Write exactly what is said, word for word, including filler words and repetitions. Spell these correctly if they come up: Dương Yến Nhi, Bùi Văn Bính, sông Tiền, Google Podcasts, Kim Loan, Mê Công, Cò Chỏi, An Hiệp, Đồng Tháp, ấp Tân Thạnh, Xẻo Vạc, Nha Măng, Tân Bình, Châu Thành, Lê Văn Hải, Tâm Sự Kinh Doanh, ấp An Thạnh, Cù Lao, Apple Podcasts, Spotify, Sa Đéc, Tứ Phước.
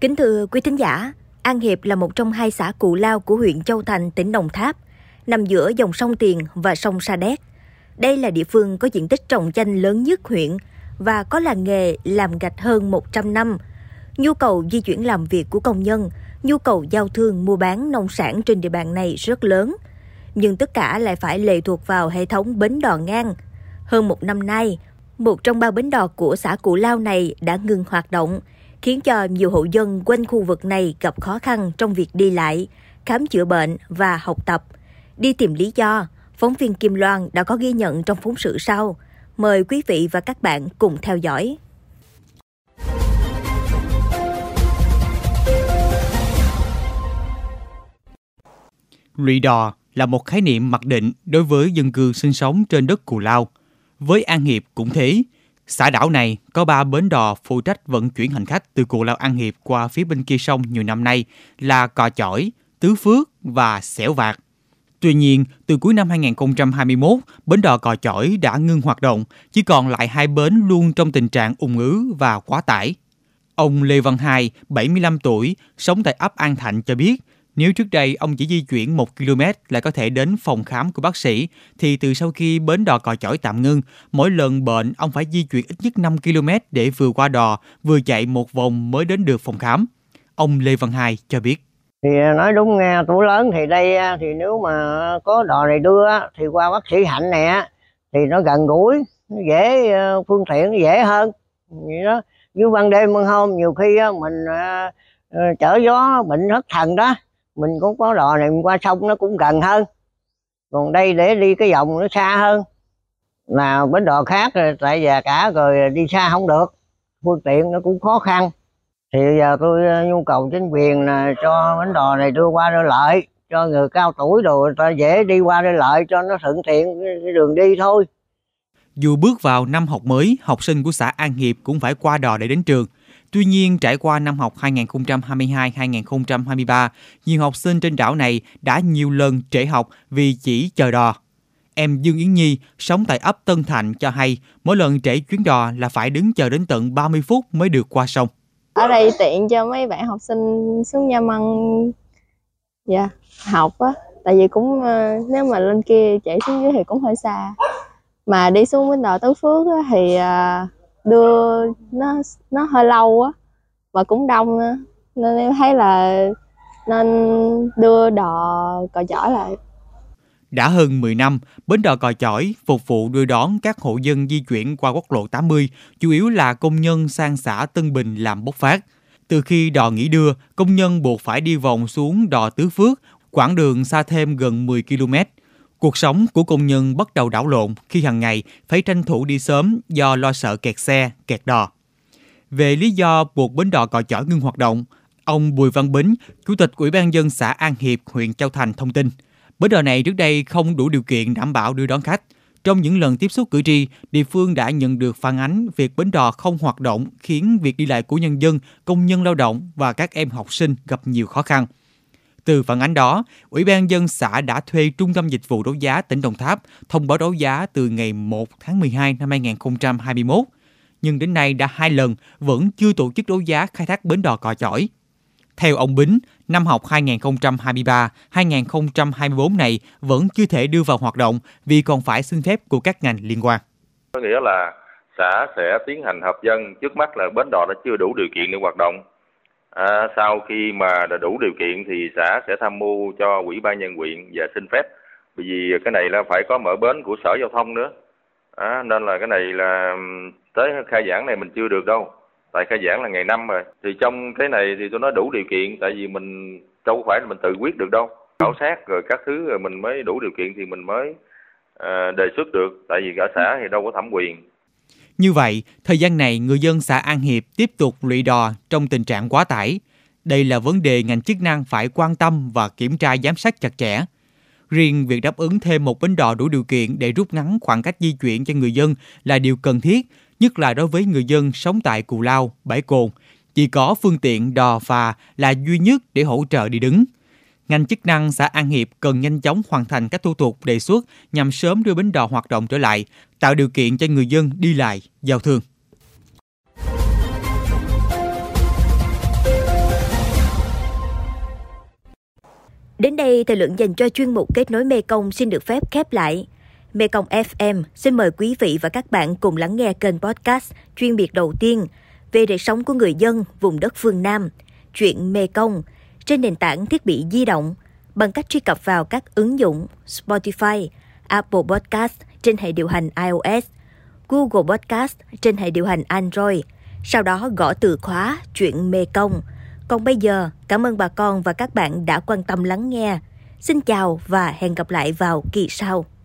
Kính thưa quý thính giả, An Hiệp là một trong hai xã Cù Lao của huyện Châu Thành, tỉnh Đồng Tháp, nằm giữa dòng sông Tiền và sông Sa Đéc. Đây là địa phương có diện tích trồng chanh lớn nhất huyện và có làng nghề làm gạch hơn một trăm năm. Nhu cầu di chuyển làm việc của công nhân, nhu cầu giao thương mua bán nông sản trên địa bàn này rất lớn. Nhưng tất cả lại phải lệ thuộc vào hệ thống bến đò ngang. Hơn một năm nay, một trong ba bến đò của xã Cù Lao này đã ngừng hoạt động, khiến cho nhiều hộ dân quanh khu vực này gặp khó khăn trong việc đi lại, khám chữa bệnh và học tập. Đi tìm lý do, phóng viên Kim Loan đã có ghi nhận trong phóng sự sau. Mời quý vị và các bạn cùng theo dõi. Lụy đò là một khái niệm mặc định đối với dân cư sinh sống trên đất Cù Lao. Với An Hiệp cũng thế. Xã đảo này có ba bến đò phụ trách vận chuyển hành khách từ Cù Lao An Hiệp qua phía bên kia sông nhiều năm nay là Cò Chỏi, Tứ Phước và Xẻo Vạc. Tuy nhiên, từ cuối năm hai không hai mốt, bến đò Cò Chỏi đã ngưng hoạt động, chỉ còn lại hai bến luôn trong tình trạng ùn ứ và quá tải. Ông Lê Văn Hải, bảy mươi lăm tuổi, sống tại ấp An Thạnh cho biết, nếu trước đây ông chỉ di chuyển một ki lô mét lại có thể đến phòng khám của bác sĩ, thì từ sau khi bến đò Cò Chỏi tạm ngưng, mỗi lần bệnh ông phải di chuyển ít nhất năm ki lô mét để vừa qua đò, vừa chạy một vòng mới đến được phòng khám. Ông Lê Văn Hải cho biết. Thì nói đúng nghe, tuổi lớn thì đây thì nếu mà có đò này đưa thì qua bác sĩ Hạnh nè, thì nó gần gũi, nó dễ, phương tiện nó dễ hơn. Vậy đó. Như ban đêm ban hôm nhiều khi mình chở gió bệnh thất thần đó, mình cũng có đò này mình qua sông nó cũng gần hơn. Còn đây để đi cái vòng nó xa hơn. Là bến đò khác tại già cả rồi đi xa không được, phương tiện nó cũng khó khăn. Thì giờ tôi nhu cầu chính quyền là cho bến đò này đưa qua đưa lại, cho người cao tuổi rồi ta dễ đi qua đưa lại cho nó thuận tiện cái đường đi thôi. Dù bước vào năm học mới, học sinh của xã An Hiệp cũng phải qua đò để đến trường. Tuy nhiên, trải qua năm học hai không hai hai hai không hai ba, nhiều học sinh trên đảo này đã nhiều lần trễ học vì chỉ chờ đò. Em Dương Yến Nhi, sống tại ấp Tân Thạnh cho hay, mỗi lần trễ chuyến đò là phải đứng chờ đến tận ba mươi phút mới được qua sông. Ở đây tiện cho mấy bạn học sinh xuống Nha Măng dạ, học á. Tại vì cũng nếu mà lên kia chạy xuống dưới thì cũng hơi xa. Mà đi xuống bến đò Tứ Phước á, thì đưa nó nó hơi lâu á. Và cũng đông á. Nên em thấy là nên đưa đò Cò Chỏi lại. Đã hơn mười năm, bến đò Cò Chỏi phục vụ đưa đón các hộ dân di chuyển qua quốc lộ tám mươi, chủ yếu là công nhân sang xã Tân Bình làm bốc phát. Từ khi đò nghỉ đưa, công nhân buộc phải đi vòng xuống đò Tứ Phước, quãng đường xa thêm gần mười ki lô mét. Cuộc sống của công nhân bắt đầu đảo lộn khi hàng ngày phải tranh thủ đi sớm do lo sợ kẹt xe, kẹt đò. Về lý do buộc bến đò Cò Chỏi ngưng hoạt động, ông Bùi Văn Bính, Chủ tịch Ủy ban nhân dân xã An Hiệp, huyện Châu Thành thông tin. Bến đò này trước đây không đủ điều kiện đảm bảo đưa đón khách. Trong những lần tiếp xúc cử tri, địa phương đã nhận được phản ánh việc bến đò không hoạt động khiến việc đi lại của nhân dân, công nhân lao động và các em học sinh gặp nhiều khó khăn. Từ phản ánh đó, Ủy ban nhân dân xã đã thuê Trung tâm Dịch vụ Đấu giá tỉnh Đồng Tháp thông báo đấu giá từ ngày một tháng mười hai năm hai không hai mốt. Nhưng đến nay đã hai lần vẫn chưa tổ chức đấu giá khai thác bến đò Cò Chỏi. Theo ông Bính, năm học hai không hai ba hai không hai bốn này vẫn chưa thể đưa vào hoạt động vì còn phải xin phép của các ngành liên quan. Có nghĩa là xã sẽ tiến hành họp dân, trước mắt là bến đò đã chưa đủ điều kiện để hoạt động. À, sau khi mà đã đủ điều kiện thì xã sẽ tham mưu cho Ủy ban nhân huyện và xin phép. Bởi vì cái này là phải có mở bến của Sở Giao thông nữa. À, nên là cái này là tới khai giảng này mình chưa được đâu. Tại khai giảng là ngày năm rồi. Thì trong cái này thì tôi nói đủ điều kiện, tại vì mình đâu phải là mình tự quyết được đâu. Khảo sát rồi các thứ rồi mình mới đủ điều kiện thì mình mới uh, đề xuất được. Tại vì cả xã thì đâu có thẩm quyền. Như vậy, thời gian này người dân xã An Hiệp tiếp tục lụy đò trong tình trạng quá tải. Đây là vấn đề ngành chức năng phải quan tâm và kiểm tra giám sát chặt chẽ. Riêng việc đáp ứng thêm một bến đò đủ điều kiện để rút ngắn khoảng cách di chuyển cho người dân là điều cần thiết, nhất là đối với người dân sống tại Cù Lao, Bãi Cồn. Chỉ có phương tiện đò phà là duy nhất để hỗ trợ đi đứng. Ngành chức năng xã An Hiệp cần nhanh chóng hoàn thành các thủ tục đề xuất nhằm sớm đưa bến đò hoạt động trở lại, tạo điều kiện cho người dân đi lại, giao thương. Đến đây, thời lượng dành cho chuyên mục Kết nối Mê Công xin được phép khép lại. Mê Công ép em xin mời quý vị và các bạn cùng lắng nghe kênh podcast chuyên biệt đầu tiên về đời sống của người dân vùng đất phương Nam, Chuyện Mê Công, trên nền tảng thiết bị di động bằng cách truy cập vào các ứng dụng Spotify, Apple Podcasts trên hệ điều hành iOS, Google Podcasts trên hệ điều hành Android, sau đó gõ từ khóa Chuyện Mê Công. Còn bây giờ, cảm ơn bà con và các bạn đã quan tâm lắng nghe. Xin chào và hẹn gặp lại vào kỳ sau.